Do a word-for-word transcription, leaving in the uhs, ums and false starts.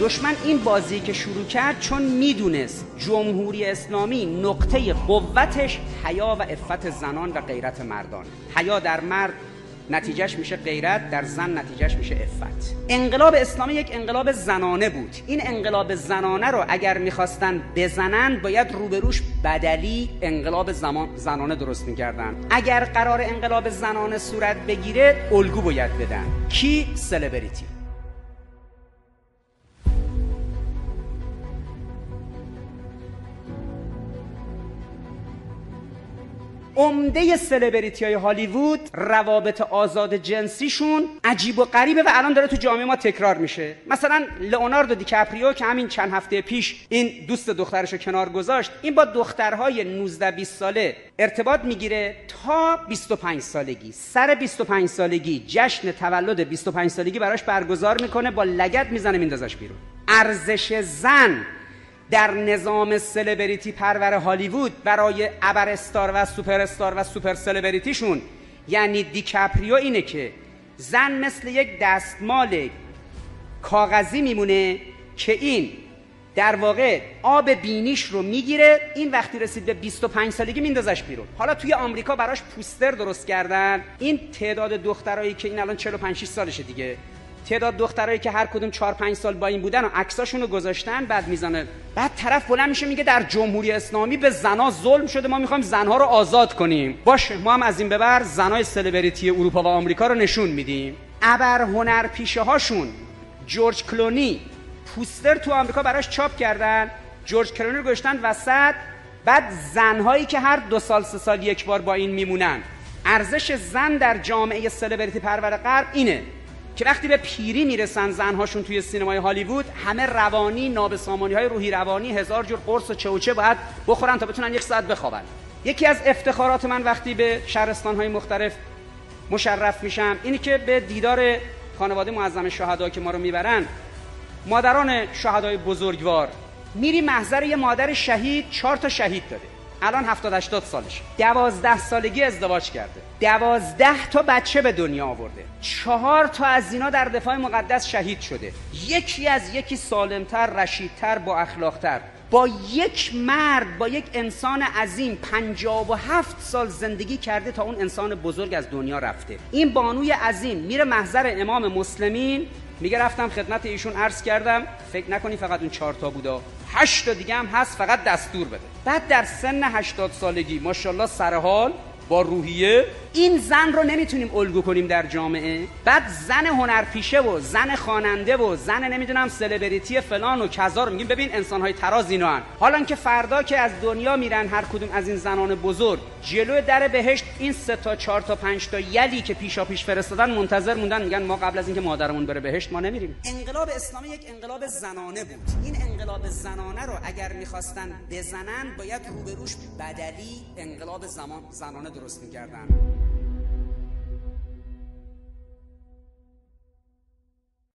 دشمن این بازی که شروع کرد چون میدونست جمهوری اسلامی نقطه قوتش حیا و عفت زنان و غیرت مردانه. حیا در مرد نتیجهش میشه غیرت، در زن نتیجهش میشه عفت. انقلاب اسلامی یک انقلاب زنانه بود. این انقلاب زنانه رو اگر میخواستن بزنن باید روبروش بدلی انقلاب زنانه درست میکردن. اگر قرار انقلاب زنانه صورت بگیره الگو باید بدن. کی؟ سلبریتی. عمده سلبریتی های هالیوود روابط آزاد جنسیشون عجیب و غریبه و الان داره تو جامعه ما تکرار میشه. مثلا لئوناردو دیکاپریو که همین چند هفته پیش این دوست دخترشو کنار گذاشت، این با دخترهای نوزده بیست ساله ارتباط میگیره تا بیست و پنج سالگی. سر بیست و پنج سالگی جشن تولد بیست و پنج سالگی براش برگزار میکنه، با لگد میزنه میندازش بیرون. ارزش زن در نظام سلبریتی پرور هالیوود برای ابر استار و سوپر استار و سوپر سلبریتیشون یعنی دیکاپریو اینه که زن مثل یک دستمال کاغذی میمونه که این در واقع آب بینیش رو میگیره، این وقتی رسید به بیست و پنج سالگی میندازش بیرون. حالا توی آمریکا براش پوستر درست کردن. این تعداد دخترایی که این الان چهل و پنج شش سالشه دیگه، تعداد دخترایی که هر کدوم چهار پنج سال با این بودن و عکساشونو گذاشتن، بعد میزنه، بعد طرف بلند میشه میگه در جمهوری اسلامی به زنا ظلم شده، ما میخوایم زنها رو آزاد کنیم. باشه، ما هم از این به بعد زنای سلبریتی اروپا و آمریکا رو نشون میدیم. ابر هنرپیشه هاشون جورج کلونی پوستر تو آمریکا براش چاپ کردن، جورج کلونی رو گذاشتن وسط، بعد زنهایی که هر دو سال سه سال یک بار با این میمونن. ارزش زن در جامعه سلبریتی پرور غرب اینه که وقتی به پیری میرسن زنهاشون توی سینمای هالیوود همه روانی، نابسامانی‌های روحی روانی، هزار جور قرص و چوچه باید بخورن تا بتونن یک ساعت بخوابن. یکی از افتخارات من وقتی به شهرستان‌های مختلف مشرف میشم اینی که به دیدار خانواده معظم شهدا که ما رو میبرن، مادران شهدای بزرگوار، میری محضر یه مادر شهید، چهار تا شهید داده، الان هفتاد هشتاد سالشه، دوازده سالگی ازدواج کرده، دوازده تا بچه به دنیا آورده، چهار تا از اینا در دفاع مقدس شهید شده. یکی از یکی سالمتر، رشیدتر، با اخلاقتر. با یک مرد، با یک انسان عظیم پنجاه و هفت سال زندگی کرده تا اون انسان بزرگ از دنیا رفته. این بانوی عظیم میره محضر امام مسلمین میگه رفتم خدمت ایشون عرض کردم، فکر نکنی فقط اون چهار تا بودا، هشت تا دیگه هم هست، فقط دستور بده. بعد در سن هشتاد سالگی ماشاءالله سرحال با روحیه، این زن رو نمیتونیم الگو کنیم در جامعه. بعد زن هنرپیشه و زن خواننده و زن نمیدونم سلبریتی فلان و کذا رو میگیم، ببین انسانهای تراز اینا هن. حالا که فردا که از دنیا میرن هر کدوم از این زنان بزرگ جلوی در بهشت، این سه تا چهار تا پنج تا یلی که پیشا پیش فرستادن منتظر موندن، میگن ما قبل از اینکه مادرمون بره بهشت ما نمیریم. انقلاب اسلامی یک انقلاب زنانه بود. این انقلاب زنانه رو اگر میخواستن بزنن باید روبروش بدلی انقلاب زمان زنانه درست میکردن.